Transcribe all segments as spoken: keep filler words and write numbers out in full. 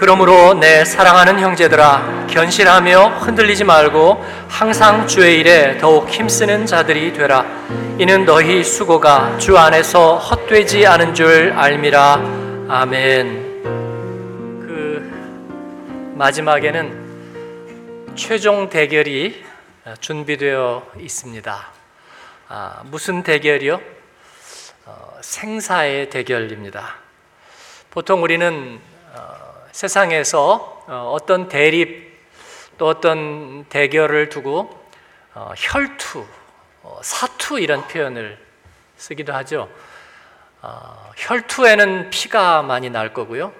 그러므로 내 사랑하는 형제들아, 견실하며 흔들리지 말고 항상 주의 일에 더욱 힘쓰는 자들이 되라. 이는 너희 수고가 주 안에서 헛되지 않은 줄 알미라. 아멘. 그 마지막에는 최종 대결이 준비되어 있습니다. 아, 무슨 대결이요? 어, 생사의 대결입니다. 보통 우리는 어, 세상에서 어, 어떤 대립 또 어떤 대결을 두고 어, 혈투, 어, 사투 이런 표현을 쓰기도 하죠. 어, 혈투에는 피가 많이 날 거고요.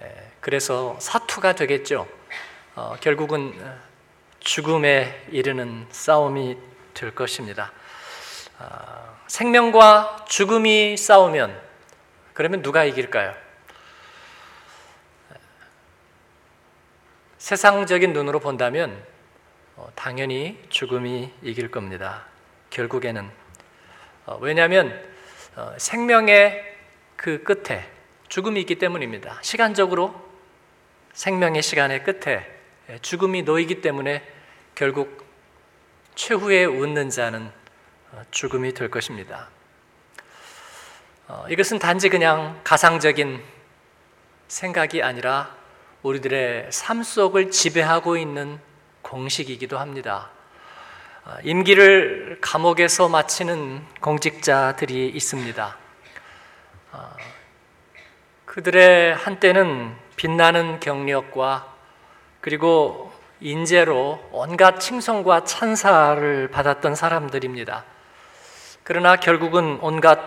예, 그래서 사투가 되겠죠. 어, 결국은 죽음에 이르는 싸움이 될 것입니다. 어, 생명과 죽음이 싸우면 그러면 누가 이길까요? 세상적인 눈으로 본다면 어, 당연히 죽음이 이길 겁니다. 결국에는 어, 왜냐하면 어, 생명의 그 끝에 죽음이 있기 때문입니다. 시간적으로 생명의 시간의 끝에 죽음이 놓이기 때문에 결국 최후에 웃는 자는 죽음이 될 것입니다. 어, 이것은 단지 그냥 가상적인 생각이 아니라 우리들의 삶 속을 지배하고 있는 공식이기도 합니다. 어, 임기를 감옥에서 마치는 공직자들이 있습니다. 어, 그들의 한때는 빛나는 경력과 그리고 인재로 온갖 칭송과 찬사를 받았던 사람들입니다. 그러나 결국은 온갖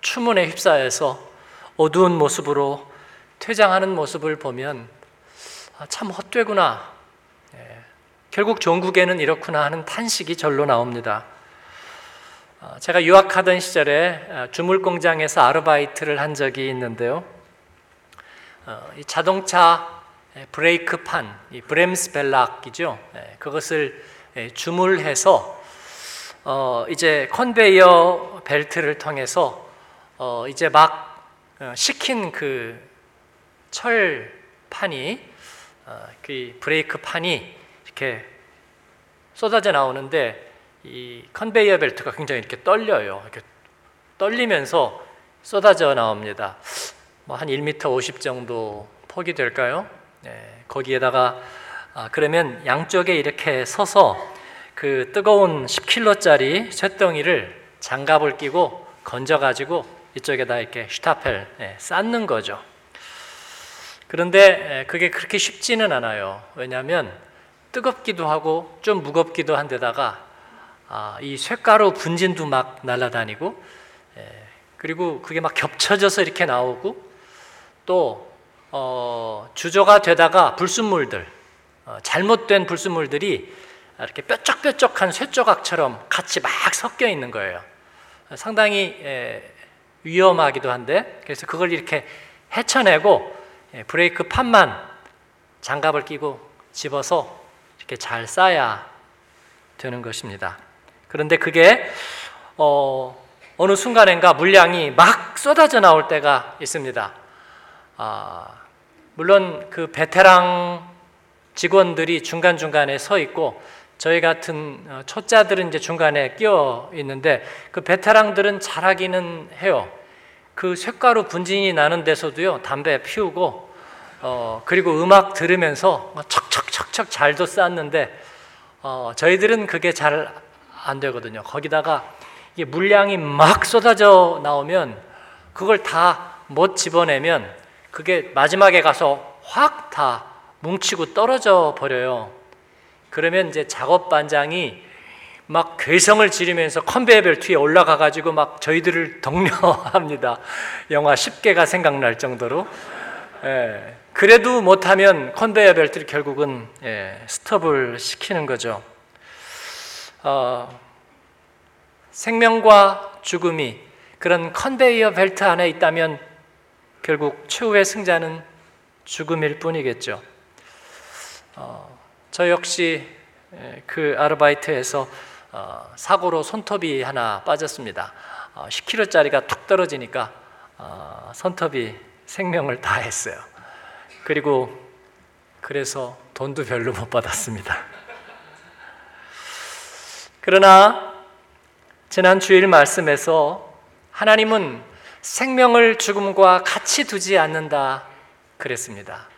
추문에 휩싸여서 어두운 모습으로 퇴장하는 모습을 보면 아, 참 헛되구나, 예, 결국 종국에는 이렇구나 하는 탄식이 절로 나옵니다. 아, 제가 유학하던 시절에 주물공장에서 아르바이트를 한 적이 있는데요. 어, 이 자동차 브레이크판, 이 브렘스 벨락이죠. 예, 그것을 예, 주물해서 어, 이제 컨베이어 벨트를 통해서 어, 이제 막 어, 식힌 그 철판이 어, 그 브레이크판이 이렇게 쏟아져 나오는데 이 컨베이어 벨트가 굉장히 이렇게 떨려요. 이렇게 떨리면서 쏟아져 나옵니다. 뭐 한 일 미터 오십 정도 폭이 될까요? 예, 거기에다가 아, 그러면 양쪽에 이렇게 서서 그 뜨거운 십 킬로그램짜리 쇳덩이를 장갑을 끼고 건져가지고 이쪽에다 이렇게 슈타펠 예, 쌓는 거죠. 그런데 그게 그렇게 쉽지는 않아요. 왜냐하면 뜨겁기도 하고 좀 무겁기도 한데다가 아, 이 쇳가루 분진도 막 날아다니고 예, 그리고 그게 막 겹쳐져서 이렇게 나오고 또 어, 주조가 되다가 불순물들 어, 잘못된 불순물들이 이렇게 뾰족뾰족한 쇳조각처럼 같이 막 섞여 있는 거예요. 상당히 에, 위험하기도 한데 그래서 그걸 이렇게 헤쳐내고 에, 브레이크 판만 장갑을 끼고 집어서 이렇게 잘 싸야 되는 것입니다. 그런데 그게 어, 어느 순간인가 물량이 막 쏟아져 나올 때가 있습니다. 아, 물론 그 베테랑 직원들이 중간중간에 서 있고 저희 같은 초짜들은 이제 중간에 끼어 있는데 그 베테랑들은 잘하기는 해요. 그 쇳가루 분진이 나는 데서도요 담배 피우고 어 그리고 음악 들으면서 척척척척 잘도 쌌는데 어 저희들은 그게 잘 안 되거든요. 거기다가 이게 물량이 막 쏟아져 나오면 그걸 다 못 집어내면 그게 마지막에 가서 확 다 뭉치고 떨어져 버려요. 그러면 이제 작업반장이 막 괴성을 지르면서 컨베이어 벨트에 올라가가지고 막 저희들을 독려합니다. 영화 십 개가 생각날 정도로. 예, 그래도 못하면 컨베이어 벨트를 결국은 예, 스톱을 시키는 거죠. 어, 생명과 죽음이 그런 컨베이어 벨트 안에 있다면 결국 최후의 승자는 죽음일 뿐이겠죠. 어, 저 역시 그 아르바이트에서 사고로 손톱이 하나 빠졌습니다. 십 킬로그램짜리가 툭 떨어지니까 손톱이 생명을 다했어요. 그리고 그래서 돈도 별로 못 받았습니다. 그러나 지난 주일 말씀에서 하나님은 생명을 죽음과 같이 두지 않는다 그랬습니다.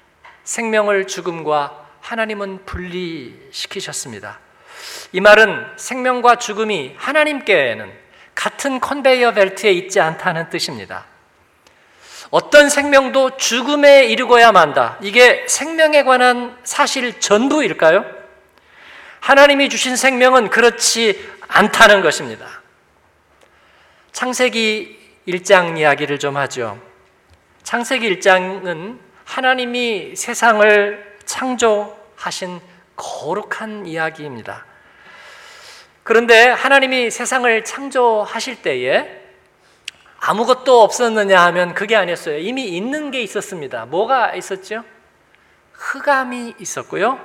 생명을 죽음과 하나님은 분리시키셨습니다. 이 말은 생명과 죽음이 하나님께는 같은 컨베이어 벨트에 있지 않다는 뜻입니다. 어떤 생명도 죽음에 이르고야 만다. 이게 생명에 관한 사실 전부일까요? 하나님이 주신 생명은 그렇지 않다는 것입니다. 창세기 일 장 이야기를 좀 하죠. 창세기 일 장은 하나님이 세상을 창조하신 거룩한 이야기입니다. 그런데 하나님이 세상을 창조하실 때에 아무것도 없었느냐 하면 그게 아니었어요. 이미 있는 게 있었습니다. 뭐가 있었죠? 흑암이 있었고요.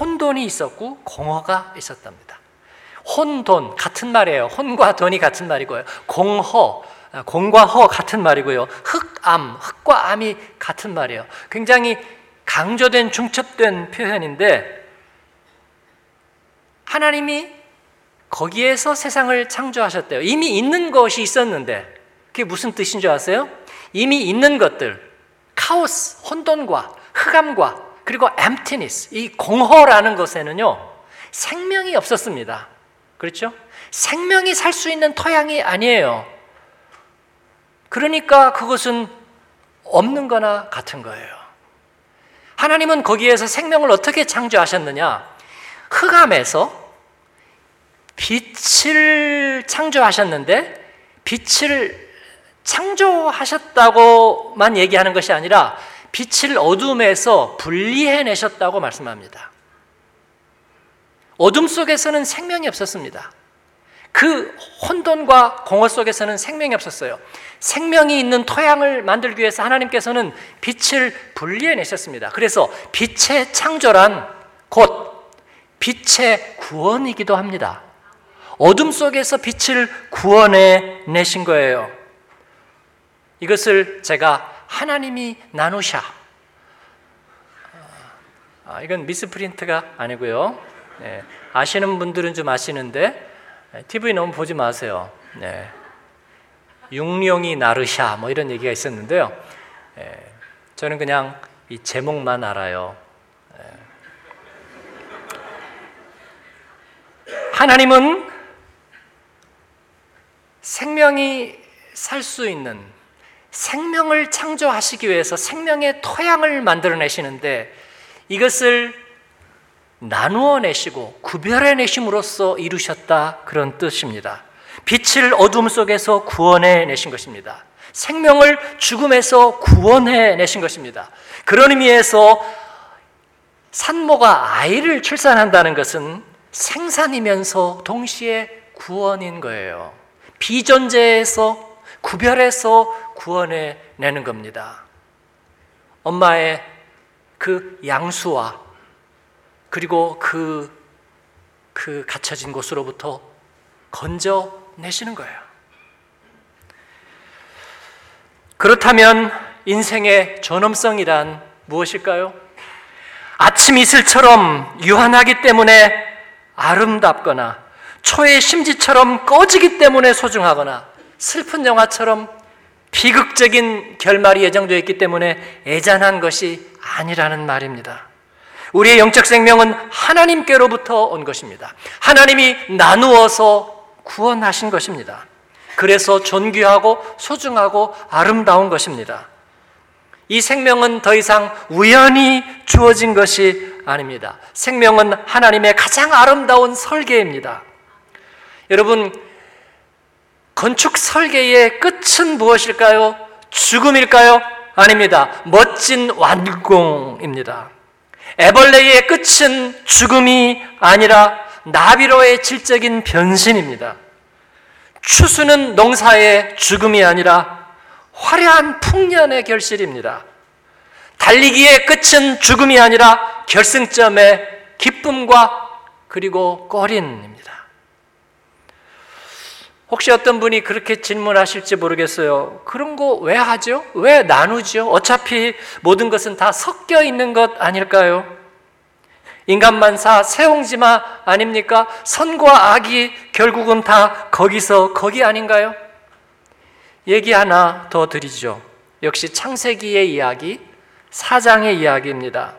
혼돈이 있었고 공허가 있었답니다. 혼돈 같은 말이에요. 혼과 돈이 같은 말이고요. 공허, 공과 허 같은 말이고요. 흑암, 흑과 암이 같은 말이에요. 굉장히 강조된, 중첩된 표현인데 하나님이 거기에서 세상을 창조하셨대요. 이미 있는 것이 있었는데 그게 무슨 뜻인 줄 아세요? 이미 있는 것들, 카오스, 혼돈과 흑암과 그리고 emptiness, 이 공허라는 것에는요 생명이 없었습니다. 그렇죠? 생명이 살 수 있는 토양이 아니에요. 그러니까 그것은 없는 거나 같은 거예요. 하나님은 거기에서 생명을 어떻게 창조하셨느냐? 흑암에서 빛을 창조하셨는데 빛을 창조하셨다고만 얘기하는 것이 아니라 빛을 어둠에서 분리해내셨다고 말씀합니다. 어둠 속에서는 생명이 없었습니다. 그 혼돈과 공허 속에서는 생명이 없었어요. 생명이 있는 토양을 만들기 위해서 하나님께서는 빛을 분리해내셨습니다. 그래서 빛의 창조란 곧 빛의 구원이기도 합니다. 어둠 속에서 빛을 구원해내신 거예요. 이것을 제가 하나님이 나누샤, 아, 이건 미스프린트가 아니고요. 네, 아시는 분들은 좀 아시는데 티비 너무 보지 마세요. 네. 육룡이 나르샤 뭐 이런 얘기가 있었는데요. 예, 저는 그냥 이 제목만 알아요. 예. 하나님은 생명이 살 수 있는 생명을 창조하시기 위해서 생명의 토양을 만들어내시는데 이것을 나누어내시고 구별해내심으로써 이루셨다 그런 뜻입니다. 빛을 어둠 속에서 구원해내신 것입니다. 생명을 죽음에서 구원해내신 것입니다. 그런 의미에서 산모가 아이를 출산한다는 것은 생산이면서 동시에 구원인 거예요. 비존재에서 구별해서 구원해내는 겁니다. 엄마의 그 양수와 그리고 그, 그 갇혀진 곳으로부터 건져내시는 거예요. 그렇다면 인생의 존엄성이란 무엇일까요? 아침 이슬처럼 유한하기 때문에 아름답거나 초의 심지처럼 꺼지기 때문에 소중하거나 슬픈 영화처럼 비극적인 결말이 예정되어 있기 때문에 애잔한 것이 아니라는 말입니다. 우리의 영적 생명은 하나님께로부터 온 것입니다. 하나님이 나누어서 구원하신 것입니다. 그래서 존귀하고 소중하고 아름다운 것입니다. 이 생명은 더 이상 우연히 주어진 것이 아닙니다. 생명은 하나님의 가장 아름다운 설계입니다. 여러분, 건축 설계의 끝은 무엇일까요? 죽음일까요? 아닙니다. 멋진 완공입니다. 애벌레의 끝은 죽음이 아니라 나비로의 질적인 변신입니다. 추수는 농사의 죽음이 아니라 화려한 풍년의 결실입니다. 달리기의 끝은 죽음이 아니라 결승점의 기쁨과 그리고 꺼림입니다. 혹시 어떤 분이 그렇게 질문하실지 모르겠어요. 그런 거 왜 하죠? 왜 나누죠? 어차피 모든 것은 다 섞여 있는 것 아닐까요? 인간만사 세옹지마 아닙니까? 선과 악이 결국은 다 거기서 거기 아닌가요? 얘기 하나 더 드리죠. 역시 창세기의 이야기, 사장의 이야기입니다.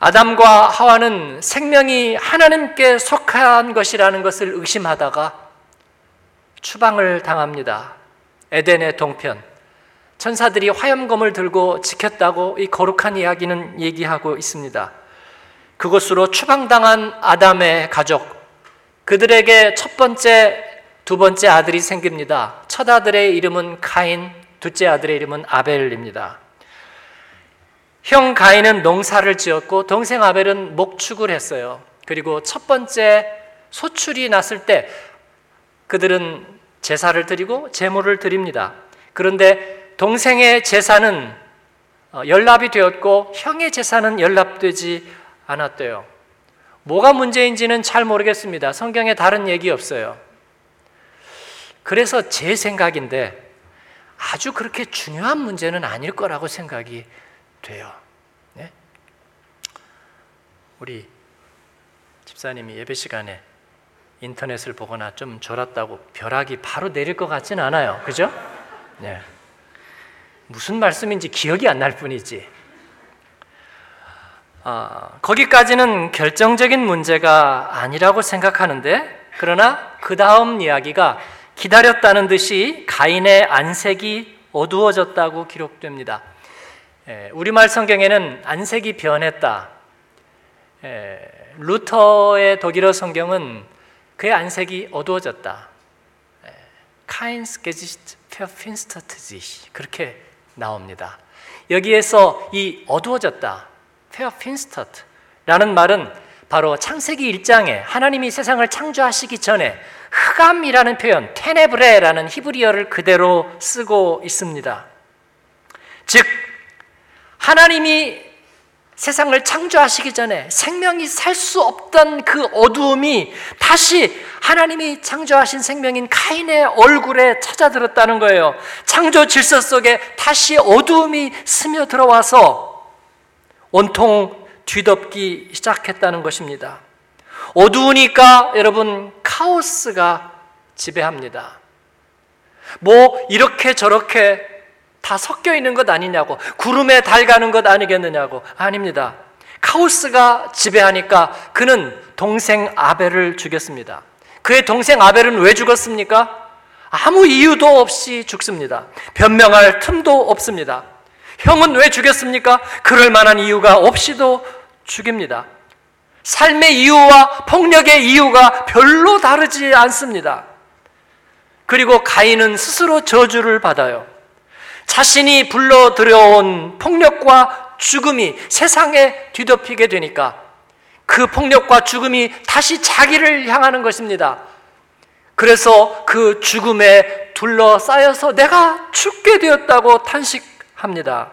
아담과 하와는 생명이 하나님께 속한 것이라는 것을 의심하다가 추방을 당합니다. 에덴의 동편, 천사들이 화염검을 들고 지켰다고 이 거룩한 이야기는 얘기하고 있습니다. 그것으로 추방당한 아담의 가족, 그들에게 첫 번째, 두 번째 아들이 생깁니다. 첫 아들의 이름은 가인, 둘째 아들의 이름은 아벨입니다. 형 가인은 농사를 지었고 동생 아벨은 목축을 했어요. 그리고 첫 번째 소출이 났을 때 그들은 제사를 드리고 제물을 드립니다. 그런데 동생의 제사는 연납이 되었고 형의 제사는 연납되지 않았대요. 뭐가 문제인지는 잘 모르겠습니다. 성경에 다른 얘기 없어요. 그래서 제 생각인데 아주 그렇게 중요한 문제는 아닐 거라고 생각이 돼요. 네? 우리 집사님이 예배 시간에 인터넷을 보거나 좀 졸았다고 벼락이 바로 내릴 것 같진 않아요. 그죠? 네. 무슨 말씀인지 기억이 안 날 뿐이지. 아, 거기까지는 결정적인 문제가 아니라고 생각하는데, 그러나 그 다음 이야기가 기다렸다는 듯이 가인의 안색이 어두워졌다고 기록됩니다. 예, 우리말 성경에는 안색이 변했다. 예, 루터의 독일어 성경은 그의 안색이 어두워졌다. 예, Kains Gesicht verfinsterte sich. 그렇게 나옵니다. 여기에서 이 어두워졌다, verfinstert 라는 말은 바로 창세기 일 장에 하나님이 세상을 창조하시기 전에 흑암이라는 표현, 테네브레라는 히브리어를 그대로 쓰고 있습니다. 즉, 하나님이 세상을 창조하시기 전에 생명이 살 수 없던 그 어두움이 다시 하나님이 창조하신 생명인 카인의 얼굴에 찾아들었다는 거예요. 창조 질서 속에 다시 어두움이 스며들어와서 온통 뒤덮기 시작했다는 것입니다. 어두우니까 여러분 카오스가 지배합니다. 뭐 이렇게 저렇게 다 섞여 있는 것 아니냐고, 구름에 달 가는 것 아니겠느냐고. 아닙니다. 카오스가 지배하니까 그는 동생 아벨을 죽였습니다. 그의 동생 아벨은 왜 죽었습니까? 아무 이유도 없이 죽습니다. 변명할 틈도 없습니다. 형은 왜 죽였습니까? 그럴 만한 이유가 없이도 죽입니다. 삶의 이유와 폭력의 이유가 별로 다르지 않습니다. 그리고 가인은 스스로 저주를 받아요. 자신이 불러 들여온 폭력과 죽음이 세상에 뒤덮이게 되니까 그 폭력과 죽음이 다시 자기를 향하는 것입니다. 그래서 그 죽음에 둘러싸여서 내가 죽게 되었다고 탄식합니다.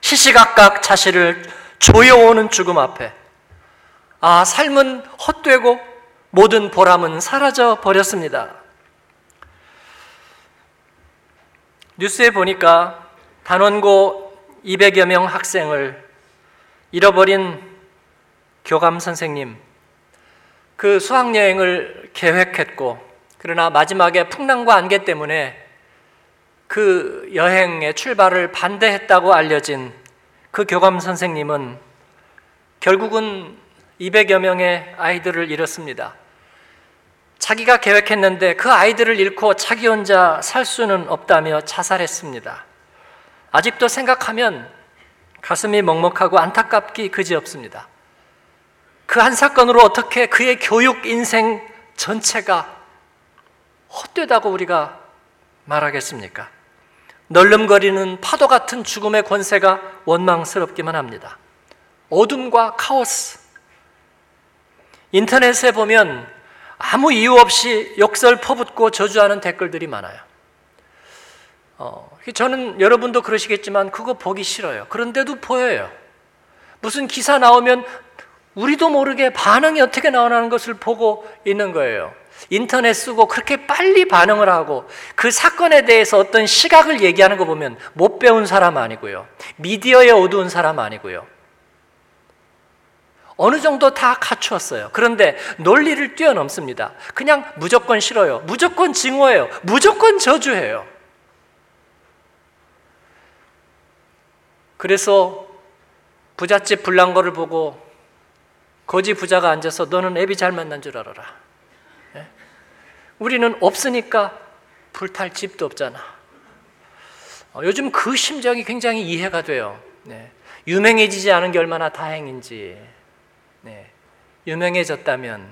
시시각각 자신을 조여오는 죽음 앞에 아, 삶은 헛되고 모든 보람은 사라져 버렸습니다. 뉴스에 보니까 단원고 이백여 명 학생을 잃어버린 교감 선생님, 그 수학여행을 계획했고 그러나 마지막에 풍랑과 안개 때문에 그 여행의 출발을 반대했다고 알려진 그 교감 선생님은 결국은 이백여 명의 아이들을 잃었습니다. 자기가 계획했는데 그 아이들을 잃고 자기 혼자 살 수는 없다며 자살했습니다. 아직도 생각하면 가슴이 먹먹하고 안타깝기 그지없습니다. 그 한 사건으로 어떻게 그의 교육 인생 전체가 헛되다고 우리가 말하겠습니까? 널름거리는 파도 같은 죽음의 권세가 원망스럽기만 합니다. 어둠과 카오스. 인터넷에 보면 아무 이유 없이 욕설 퍼붓고 저주하는 댓글들이 많아요. 어, 저는 여러분도 그러시겠지만 그거 보기 싫어요. 그런데도 보여요. 무슨 기사 나오면 우리도 모르게 반응이 어떻게 나오는 것을 보고 있는 거예요. 인터넷 쓰고 그렇게 빨리 반응을 하고 그 사건에 대해서 어떤 시각을 얘기하는 거 보면 못 배운 사람 아니고요. 미디어에 어두운 사람 아니고요. 어느 정도 다 갖추었어요. 그런데 논리를 뛰어넘습니다. 그냥 무조건 싫어요. 무조건 증오해요. 무조건 저주해요. 그래서 부잣집 불난거를 보고 거지 부자가 앉아서 너는 애비 잘 만난 줄 알아라. 예? 우리는 없으니까 불탈 집도 없잖아. 어, 요즘 그 심정이 굉장히 이해가 돼요. 예. 유명해지지 않은 게 얼마나 다행인지. 예. 유명해졌다면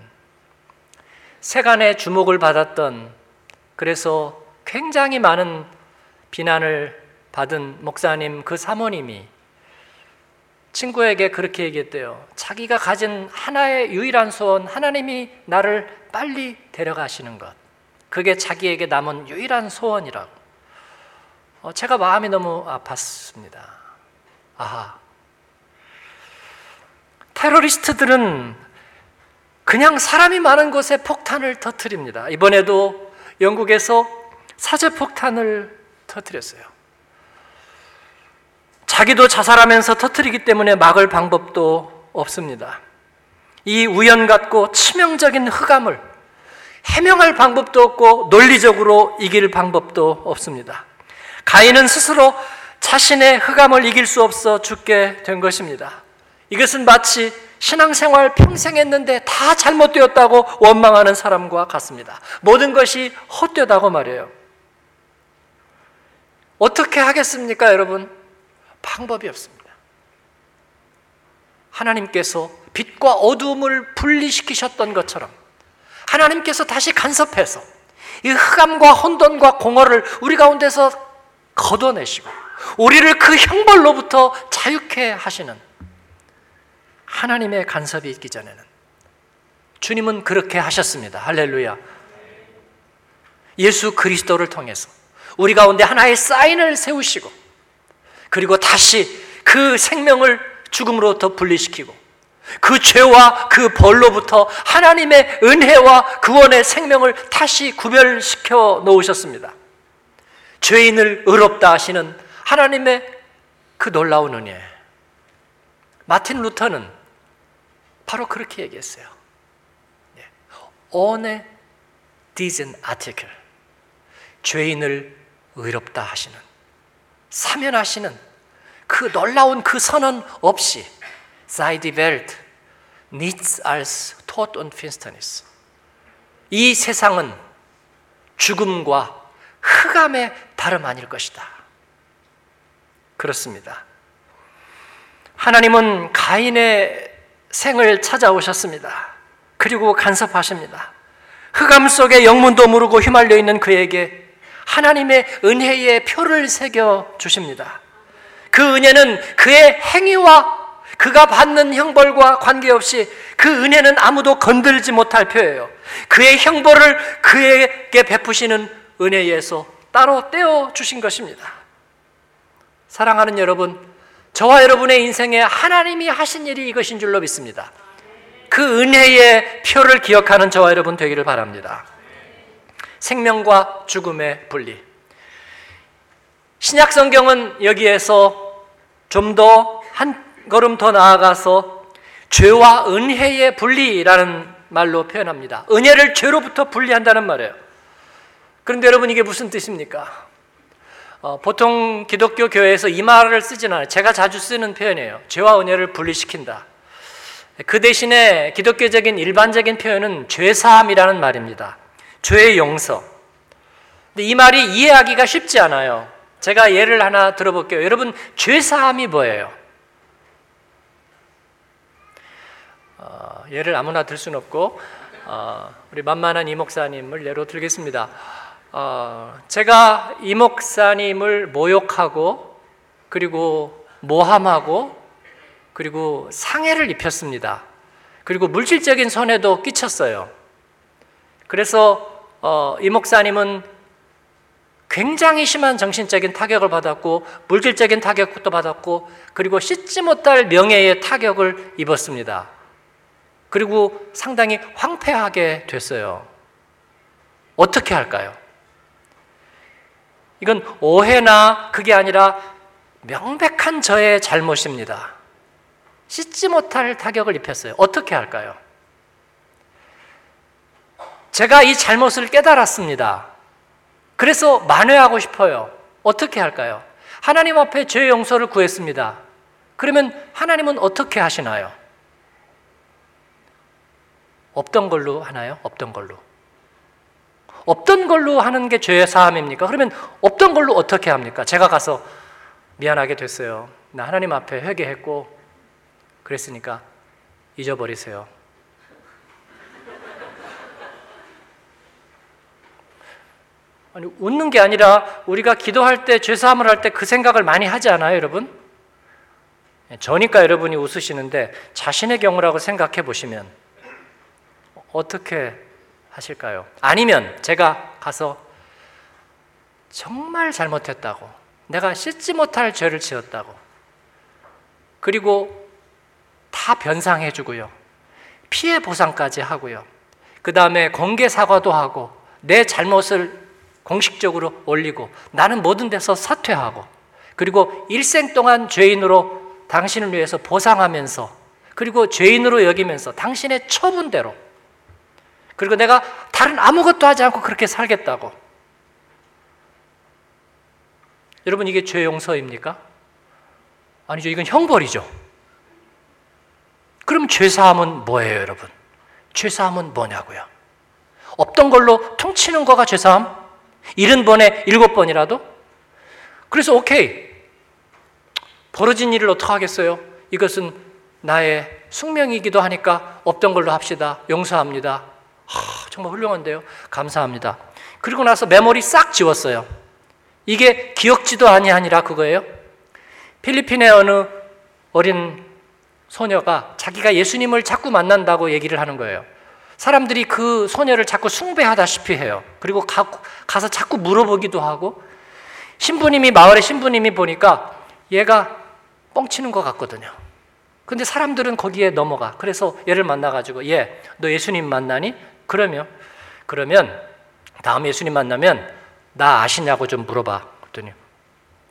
세간의 주목을 받았던, 그래서 굉장히 많은 비난을 받은 목사님, 그 사모님이 친구에게 그렇게 얘기했대요. 자기가 가진 하나의 유일한 소원, 하나님이 나를 빨리 데려가시는 것, 그게 자기에게 남은 유일한 소원이라고. 어, 제가 마음이 너무 아팠습니다. 아하, 테러리스트들은 그냥 사람이 많은 곳에 폭탄을 터뜨립니다. 이번에도 영국에서 사제폭탄을 터뜨렸어요. 자기도 자살하면서 터뜨리기 때문에 막을 방법도 없습니다. 이 우연 같고 치명적인 흑암을 해명할 방법도 없고 논리적으로 이길 방법도 없습니다. 가인은 스스로 자신의 흑암을 이길 수 없어 죽게 된 것입니다. 이것은 마치 신앙생활 평생 했는데 다 잘못되었다고 원망하는 사람과 같습니다. 모든 것이 헛되다고 말해요. 어떻게 하겠습니까, 여러분? 방법이 없습니다. 하나님께서 빛과 어두움을 분리시키셨던 것처럼 하나님께서 다시 간섭해서 이 흑암과 혼돈과 공허를 우리 가운데서 걷어내시고 우리를 그 형벌로부터 자유케 하시는 하나님의 간섭이 있기 전에는 주님은 그렇게 하셨습니다. 할렐루야. 예수 그리스도를 통해서 우리 가운데 하나의 사인을 세우시고 그리고 다시 그 생명을 죽음으로부터 분리시키고 그 죄와 그 벌로부터 하나님의 은혜와 구원의 생명을 다시 구별시켜 놓으셨습니다. 죄인을 의롭다 하시는 하나님의 그 놀라운 은혜. 마틴 루터는 바로 그렇게 얘기했어요. Ohne diesen Artikel. 죄인을 의롭다 하시는, 사면하시는 그 놀라운 그 선언 없이 sei die Welt nichts als Tod und Finsternis, 이 세상은 죽음과 흑암의 다름 아닐 것이다. 그렇습니다. 하나님은 가인의 생을 찾아오셨습니다. 그리고 간섭하십니다. 흑암 속에 영문도 모르고 휘말려 있는 그에게 하나님의 은혜의 표를 새겨 주십니다. 그 은혜는 그의 행위와 그가 받는 형벌과 관계없이 그 은혜는 아무도 건들지 못할 표예요. 그의 형벌을 그에게 베푸시는 은혜에서 따로 떼어 주신 것입니다. 사랑하는 여러분, 저와 여러분의 인생에 하나님이 하신 일이 이것인 줄로 믿습니다. 그 은혜의 표를 기억하는 저와 여러분 되기를 바랍니다. 생명과 죽음의 분리. 신약 성경은 여기에서 좀 더 한 걸음 더 나아가서 죄와 은혜의 분리라는 말로 표현합니다. 은혜를 죄로부터 분리한다는 말이에요. 그런데 여러분, 이게 무슨 뜻입니까? 어, 보통 기독교 교회에서 이 말을 쓰진 않아요. 제가 자주 쓰는 표현이에요. 죄와 은혜를 분리시킨다. 그 대신에 기독교적인 일반적인 표현은 죄사함이라는 말입니다. 죄의 용서. 근데 이 말이 이해하기가 쉽지 않아요. 제가 예를 하나 들어볼게요. 여러분, 죄사함이 뭐예요? 어, 예를 아무나 들 수는 없고 어, 우리 만만한 이 목사님을 예로 들겠습니다. 어, 제가 이 목사님을 모욕하고 그리고 모함하고 그리고 상해를 입혔습니다. 그리고 물질적인 손해도 끼쳤어요. 그래서 어, 이 목사님은 굉장히 심한 정신적인 타격을 받았고 물질적인 타격도 받았고 그리고 씻지 못할 명예의 타격을 입었습니다. 그리고 상당히 황폐하게 됐어요. 어떻게 할까요? 이건 오해나 그게 아니라 명백한 저의 잘못입니다. 씻지 못할 타격을 입혔어요. 어떻게 할까요? 제가 이 잘못을 깨달았습니다. 그래서 만회하고 싶어요. 어떻게 할까요? 하나님 앞에 죄 용서를 구했습니다. 그러면 하나님은 어떻게 하시나요? 없던 걸로 하나요? 없던 걸로. 없던 걸로 하는 게 죄의 사함입니까? 그러면 없던 걸로 어떻게 합니까? 제가 가서 미안하게 됐어요. 나 하나님 앞에 회개했고 그랬으니까 잊어버리세요. 아니, 웃는 게 아니라 우리가 기도할 때, 죄 사함을 할 때 그 생각을 많이 하지 않아요, 여러분? 저니까 여러분이 웃으시는데 자신의 경우라고 생각해 보시면 어떻게 하실까요? 아니면 제가 가서 정말 잘못했다고, 내가 씻지 못할 죄를 지었다고, 그리고 다 변상해 주고요, 피해 보상까지 하고요, 그 다음에 공개 사과도 하고, 내 잘못을 공식적으로 올리고, 나는 모든 데서 사퇴하고, 그리고 일생 동안 죄인으로 당신을 위해서 보상하면서, 그리고 죄인으로 여기면서 당신의 처분대로, 그리고 내가 다른 아무것도 하지 않고 그렇게 살겠다고. 여러분, 이게 죄 용서입니까? 아니죠. 이건 형벌이죠. 그럼 죄 사함은 뭐예요, 여러분? 죄 사함은 뭐냐고요? 없던 걸로 퉁치는 거가 죄 사함? 일흔 번에 일곱 번이라도? 그래서 오케이, 벌어진 일을 어떻게 하겠어요? 이것은 나의 숙명이기도 하니까 없던 걸로 합시다. 용서합니다. 하, 정말 훌륭한데요. 감사합니다. 그리고 나서 메모리 싹 지웠어요. 이게 기억지도 아니하니라 그거예요. 필리핀의 어느 어린 소녀가 자기가 예수님을 자꾸 만난다고 얘기를 하는 거예요. 사람들이 그 소녀를 자꾸 숭배하다시피 해요. 그리고 가, 가서 자꾸 물어보기도 하고, 신부님이, 마을의 신부님이 보니까 얘가 뻥치는 것 같거든요. 근데 사람들은 거기에 넘어가. 그래서 얘를 만나가지고, 얘, 너 예수님 만나니? 그러면, 그러면 다음 예수님 만나면 나 아시냐고 좀 물어봐. 그랬더니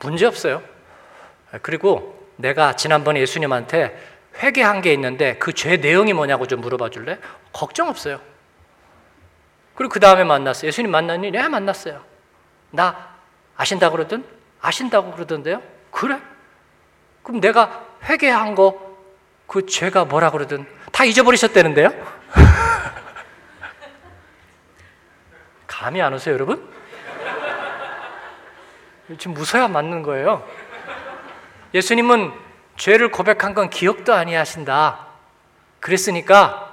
문제 없어요. 그리고 내가 지난번에 예수님한테 회개한 게 있는데 그 죄 내용이 뭐냐고 좀 물어봐 줄래? 걱정 없어요. 그리고 그 다음에 만났어요. 예수님 만나니? 네, 만났어요. 나 아신다고 그러던? 아신다고 그러던데요? 그래? 그럼 내가 회개한 거 그 죄가 뭐라 그러든 다 잊어버리셨다는데요? 감이 안 오세요, 여러분? 지금 웃어야 맞는 거예요. 예수님은 죄를 고백한 건 기억도 아니하신다 그랬으니까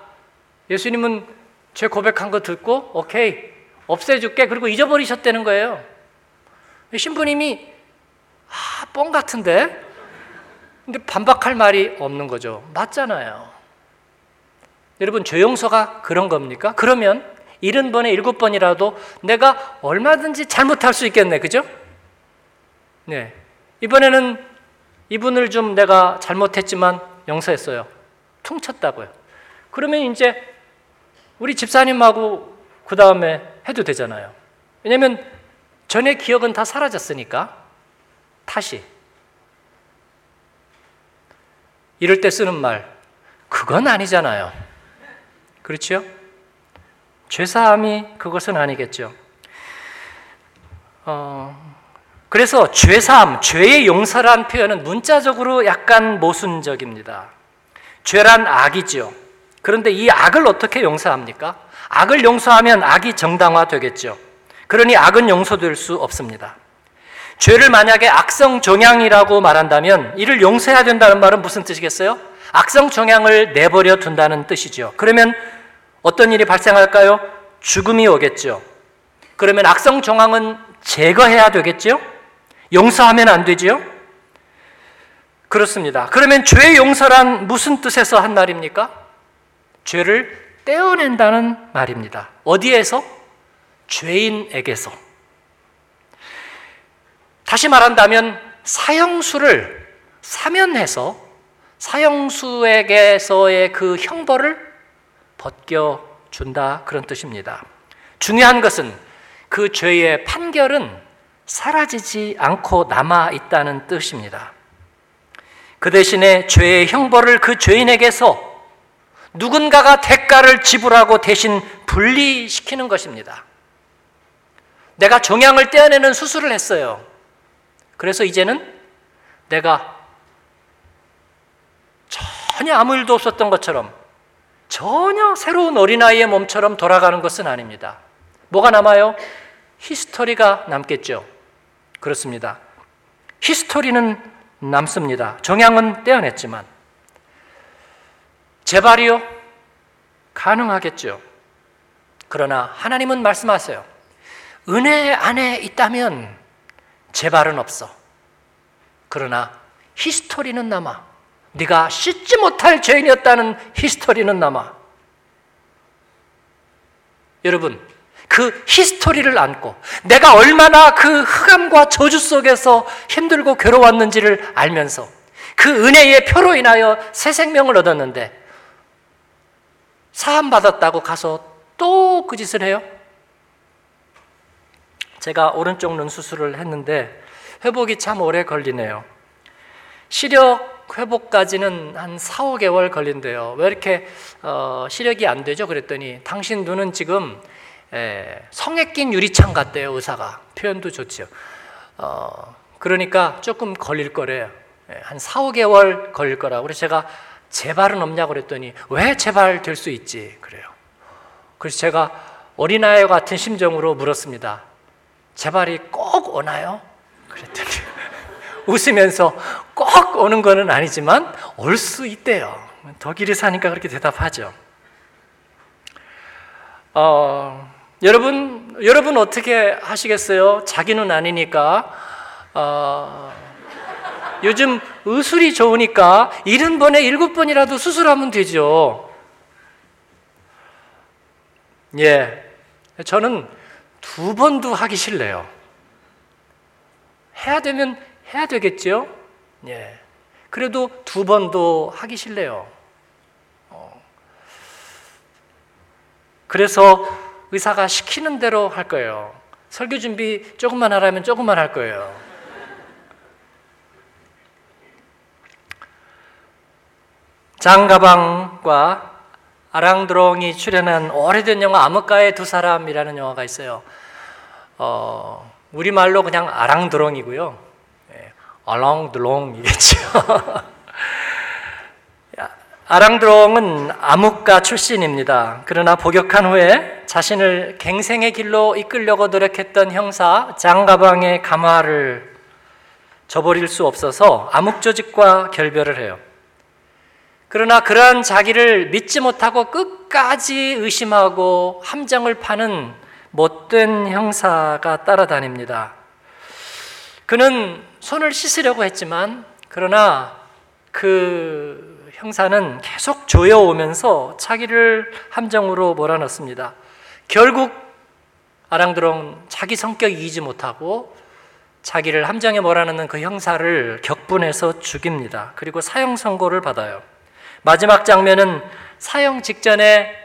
예수님은 죄 고백한 거 듣고 오케이, 없애줄게, 그리고 잊어버리셨다는 거예요. 신부님이 아, 뻥 같은데? 근데 반박할 말이 없는 거죠. 맞잖아요. 여러분, 죄 용서가 그런 겁니까? 그러면 일흔 번에 일곱 번이라도 내가 얼마든지 잘못할 수 있겠네. 그죠? 네. 이번에는 이분을 좀 내가 잘못했지만 용서했어요. 퉁쳤다고요. 그러면 이제 우리 집사님하고 그 다음에 해도 되잖아요. 왜냐면 전에 기억은 다 사라졌으니까. 다시. 이럴 때 쓰는 말, 그건 아니잖아요. 그렇죠? 죄사함이 그것은 아니겠죠. 어, 그래서 죄사함, 죄의 용서란 표현은 문자적으로 약간 모순적입니다. 죄란 악이죠. 그런데 이 악을 어떻게 용서합니까? 악을 용서하면 악이 정당화되겠죠. 그러니 악은 용서될 수 없습니다. 죄를 만약에 악성 종양이라고 말한다면 이를 용서해야 된다는 말은 무슨 뜻이겠어요? 악성 종양을 내버려 둔다는 뜻이죠. 그러면 어떤 일이 발생할까요? 죽음이 오겠죠. 그러면 악성 종양은 제거해야 되겠죠? 용서하면 안 되죠? 그렇습니다. 그러면 죄 용서란 무슨 뜻에서 한 말입니까? 죄를 떼어낸다는 말입니다. 어디에서? 죄인에게서. 다시 말한다면 사형수를 사면해서 사형수에게서의 그 형벌을 벗겨준다, 그런 뜻입니다. 중요한 것은 그 죄의 판결은 사라지지 않고 남아있다는 뜻입니다. 그 대신에 죄의 형벌을 그 죄인에게서 누군가가 대가를 지불하고 대신 분리시키는 것입니다. 내가 종양을 떼어내는 수술을 했어요. 그래서 이제는 내가 전혀 아무 일도 없었던 것처럼 전혀 새로운 어린아이의 몸처럼 돌아가는 것은 아닙니다. 뭐가 남아요? 히스토리가 남겠죠. 그렇습니다. 히스토리는 남습니다. 종양은 떼어냈지만 재발이요? 가능하겠죠. 그러나 하나님은 말씀하세요. 은혜 안에 있다면 재발은 없어. 그러나 히스토리는 남아. 네가 씻지 못할 죄인이었다는 히스토리는 남아. 여러분, 그 히스토리를 안고 내가 얼마나 그 흑암과 저주 속에서 힘들고 괴로웠는지를 알면서 그 은혜의 표로 인하여 새 생명을 얻었는데 사함받았다고 가서 또 그 짓을 해요? 제가 오른쪽 눈 수술을 했는데 회복이 참 오래 걸리네요. 시력 회복까지는 한 사오 개월 걸린대요. 왜 이렇게 어, 시력이 안 되죠? 그랬더니 당신 눈은 지금 에, 성에 낀 유리창 같대요. 의사가. 표현도 좋죠. 어, 그러니까 조금 걸릴 거래요. 에, 한 사오 개월 걸릴 거라고. 그래서 제가 재발은 없냐고 그랬더니 왜 재발 될 수 있지? 그래요. 그래서 제가 어린아이 같은 심정으로 물었습니다. 재발이 꼭 오나요? 그랬더니 웃으면서 꼭 오는 거는 아니지만 올 수 있대요. 독일에 사니까 그렇게 대답하죠. 어, 여러분, 여러분 어떻게 하시겠어요? 자기는 아니니까. 어, 요즘 의술이 좋으니까 칠십 번에 일곱 번이라도 수술하면 되죠. 예, 저는 두 번도 하기 싫네요. 해야 되면 해야 되겠죠? 예. 그래도 두 번도 하기 싫네요. 어. 그래서 의사가 시키는 대로 할 거예요. 설교 준비 조금만 하라면 조금만 할 거예요. 장가방과 아랑드롱이 출연한 오래된 영화 암흑가의 두 사람이라는 영화가 있어요. 어, 우리말로 그냥 아랑드롱이고요. 아랑드롱이겠죠. 아랑드롱은 암흑가 출신입니다. 그러나 복역한 후에 자신을 갱생의 길로 이끌려고 노력했던 형사 장가방의 감화를 저버릴 수 없어서 암흑조직과 결별을 해요. 그러나 그러한 자기를 믿지 못하고 끝까지 의심하고 함정을 파는 못된 형사가 따라다닙니다. 그는 손을 씻으려고 했지만 그러나 그 형사는 계속 조여오면서 자기를 함정으로 몰아넣습니다. 결국 아랑드롱 자기 성격이 이지 못하고 자기를 함정에 몰아넣는 그 형사를 격분해서 죽입니다. 그리고 사형 선고를 받아요. 마지막 장면은 사형 직전에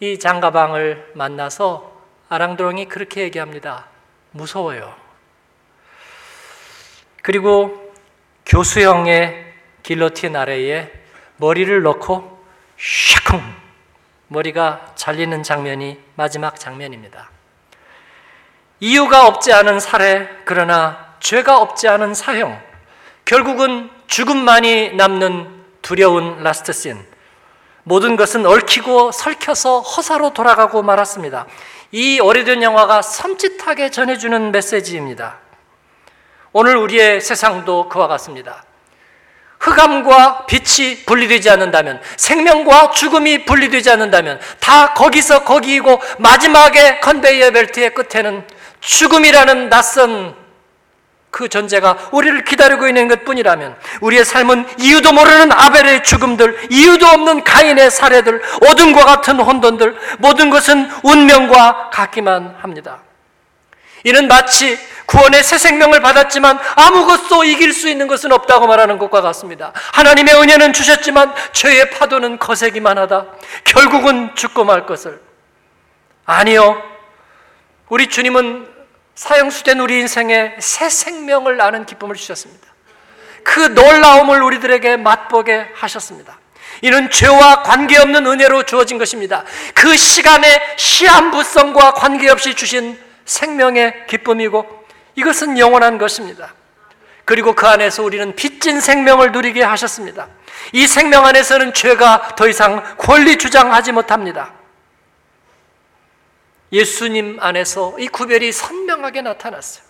이 장가방을 만나서 아랑드롱이 그렇게 얘기합니다. 무서워요. 그리고 교수형의 길로틴 아래에 머리를 넣고 샤쿵 머리가 잘리는 장면이 마지막 장면입니다. 이유가 없지 않은 살해, 그러나 죄가 없지 않은 사형, 결국은 죽음만이 남는 두려운 라스트 씬, 모든 것은 얽히고 설켜서 허사로 돌아가고 말았습니다. 이 오래된 영화가 섬찟하게 전해주는 메시지입니다. 오늘 우리의 세상도 그와 같습니다. 흑암과 빛이 분리되지 않는다면, 생명과 죽음이 분리되지 않는다면 다 거기서 거기이고 마지막에 컨베이어 벨트의 끝에는 죽음이라는 낯선 그 존재가 우리를 기다리고 있는 것뿐이라면 우리의 삶은 이유도 모르는 아벨의 죽음들, 이유도 없는 가인의 살해들, 오등과 같은 혼돈들, 모든 것은 운명과 같기만 합니다. 이는 마치 구원의 새 생명을 받았지만 아무것도 이길 수 있는 것은 없다고 말하는 것과 같습니다. 하나님의 은혜는 주셨지만 죄의 파도는 거세기만 하다. 결국은 죽고 말 것을. 아니요. 우리 주님은 사형수된 우리 인생에 새 생명을 나는 기쁨을 주셨습니다. 그 놀라움을 우리들에게 맛보게 하셨습니다. 이는 죄와 관계없는 은혜로 주어진 것입니다. 그 시간에 시한부성과 관계없이 주신 생명의 기쁨이고 이것은 영원한 것입니다. 그리고 그 안에서 우리는 빚진 생명을 누리게 하셨습니다. 이 생명 안에서는 죄가 더 이상 권리 주장하지 못합니다. 예수님 안에서 이 구별이 선명하게 나타났어요.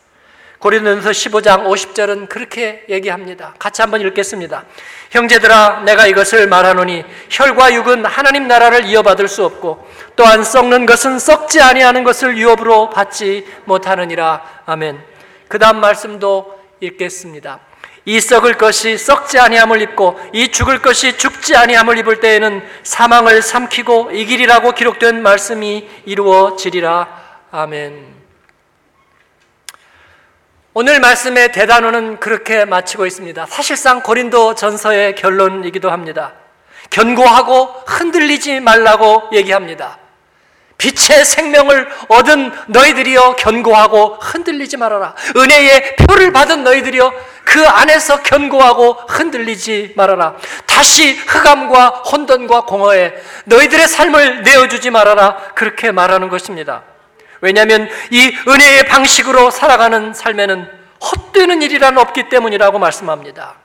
고린도전서 십오 장 오십 절은 그렇게 얘기합니다. 같이 한번 읽겠습니다. 형제들아 내가 이것을 말하노니 혈과 육은 하나님 나라를 이어받을 수 없고 또한 썩는 것은 썩지 아니하는 것을 유업으로 받지 못하느니라. 아멘. 그 다음 말씀도 읽겠습니다. 이 썩을 것이 썩지 아니함을 입고 이 죽을 것이 죽지 아니함을 입을 때에는 사망을 삼키고 이기리라고 기록된 말씀이 이루어지리라. 아멘. 오늘 말씀의 대단원은 그렇게 마치고 있습니다. 사실상 고린도 전서의 결론이기도 합니다. 견고하고 흔들리지 말라고 얘기합니다. 빛의 생명을 얻은 너희들이여 견고하고 흔들리지 말아라. 은혜의 표를 받은 너희들이여 그 안에서 견고하고 흔들리지 말아라. 다시 흑암과 혼돈과 공허에 너희들의 삶을 내어주지 말아라. 그렇게 말하는 것입니다. 왜냐하면 이 은혜의 방식으로 살아가는 삶에는 헛되는 일이란 없기 때문이라고 말씀합니다.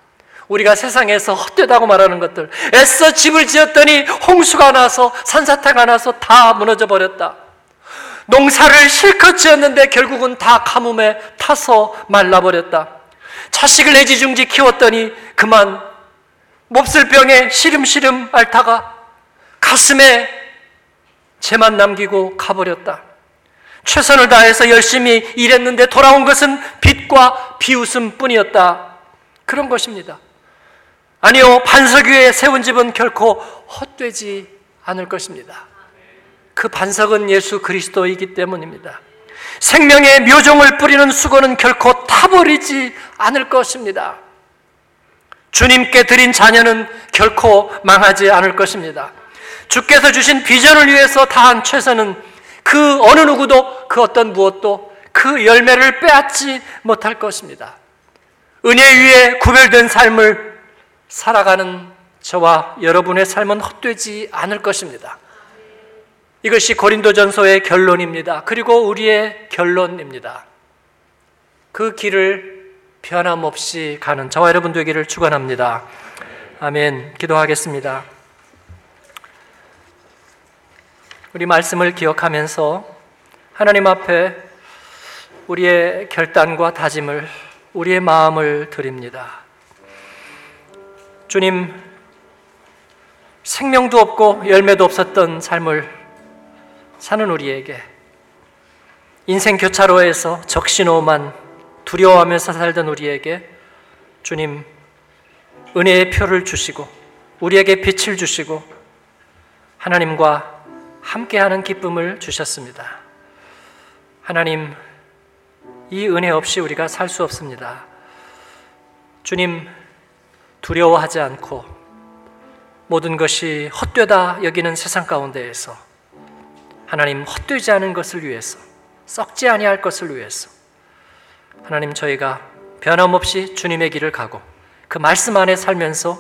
우리가 세상에서 헛되다고 말하는 것들, 애써 집을 지었더니 홍수가 나서 산사태가 나서 다 무너져 버렸다. 농사를 실컷 지었는데 결국은 다 가뭄에 타서 말라버렸다. 자식을 애지중지 키웠더니 그만 몹쓸 병에 시름시름 앓다가 가슴에 죄만 남기고 가버렸다. 최선을 다해서 열심히 일했는데 돌아온 것은 빛과 비웃음뿐이었다. 그런 것입니다. 아니요, 반석 위에 세운 집은 결코 헛되지 않을 것입니다. 그 반석은 예수 그리스도이기 때문입니다. 생명의 묘종을 뿌리는 수고는 결코 타버리지 않을 것입니다. 주님께 드린 자녀는 결코 망하지 않을 것입니다. 주께서 주신 비전을 위해서 다한 최선은 그 어느 누구도 그 어떤 무엇도 그 열매를 빼앗지 못할 것입니다. 은혜 위에 구별된 삶을 살아가는 저와 여러분의 삶은 헛되지 않을 것입니다. 이것이 고린도전서의 결론입니다. 그리고 우리의 결론입니다. 그 길을 변함없이 가는 저와 여러분 되기를 축원합니다. 아멘. 기도하겠습니다. 우리 말씀을 기억하면서 하나님 앞에 우리의 결단과 다짐을, 우리의 마음을 드립니다. 주님, 생명도 없고 열매도 없었던 삶을 사는 우리에게, 인생 교차로에서 적신호만 두려워하면서 살던 우리에게 주님, 은혜의 표를 주시고 우리에게 빛을 주시고 하나님과 함께하는 기쁨을 주셨습니다. 하나님, 이 은혜 없이 우리가 살 수 없습니다. 주님, 두려워하지 않고 모든 것이 헛되다 여기는 세상 가운데에서 하나님, 헛되지 않은 것을 위해서, 썩지 아니할 것을 위해서 하나님, 저희가 변함없이 주님의 길을 가고 그 말씀 안에 살면서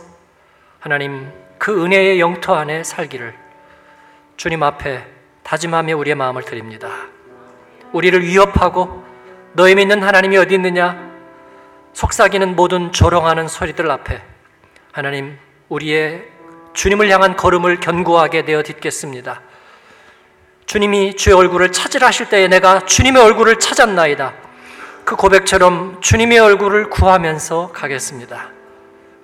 하나님, 그 은혜의 영토 안에 살기를 주님 앞에 다짐하며 우리의 마음을 드립니다. 우리를 위협하고 너희 믿는 하나님이 어디 있느냐 속삭이는 모든 조롱하는 소리들 앞에 하나님, 우리의 주님을 향한 걸음을 견고하게 내어 딛겠습니다. 주님이 주의 얼굴을 찾으라 하실 때에 내가 주님의 얼굴을 찾았나이다. 그 고백처럼 주님의 얼굴을 구하면서 가겠습니다.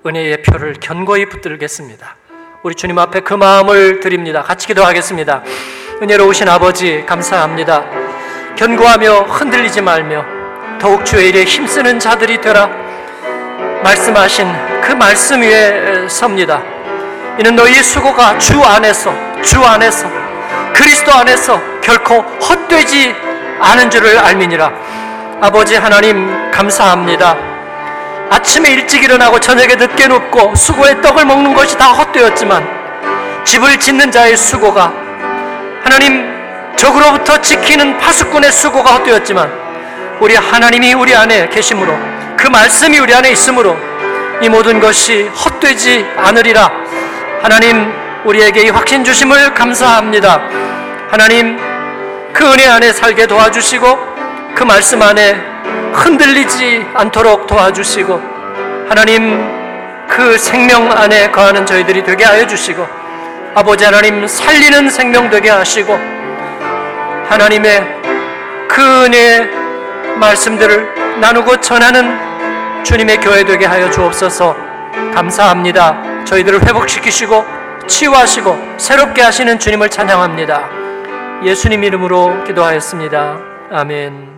은혜의 표를 견고히 붙들겠습니다. 우리 주님 앞에 그 마음을 드립니다. 같이 기도하겠습니다. 은혜로우신 아버지, 감사합니다. 견고하며 흔들리지 말며 더욱 주의 일에 힘쓰는 자들이 되라 말씀하신 그 말씀 위에 섭니다. 이는 너희의 수고가 주 안에서 주 안에서 그리스도 안에서 결코 헛되지 않은 줄을 알미니라. 아버지 하나님, 감사합니다. 아침에 일찍 일어나고 저녁에 늦게 눕고 수고의 떡을 먹는 것이 다 헛되었지만 집을 짓는 자의 수고가 하나님, 적으로부터 지키는 파수꾼의 수고가 헛되었지만 우리 하나님이 우리 안에 계심으로, 그 말씀이 우리 안에 있으므로 이 모든 것이 헛되지 않으리라 하나님 우리에게 이 확신 주심을 감사합니다. 하나님, 그 은혜 안에 살게 도와주시고 그 말씀 안에 흔들리지 않도록 도와주시고 하나님 그 생명 안에 거하는 저희들이 되게 하여 주시고 아버지 하나님 살리는 생명 되게 하시고 하나님의 그 은혜의 말씀들을 나누고 전하는 주님의 교회 되게 하여 주옵소서. 감사합니다. 저희들을 회복시키시고 치유하시고 새롭게 하시는 주님을 찬양합니다. 예수님 이름으로 기도하였습니다. 아멘.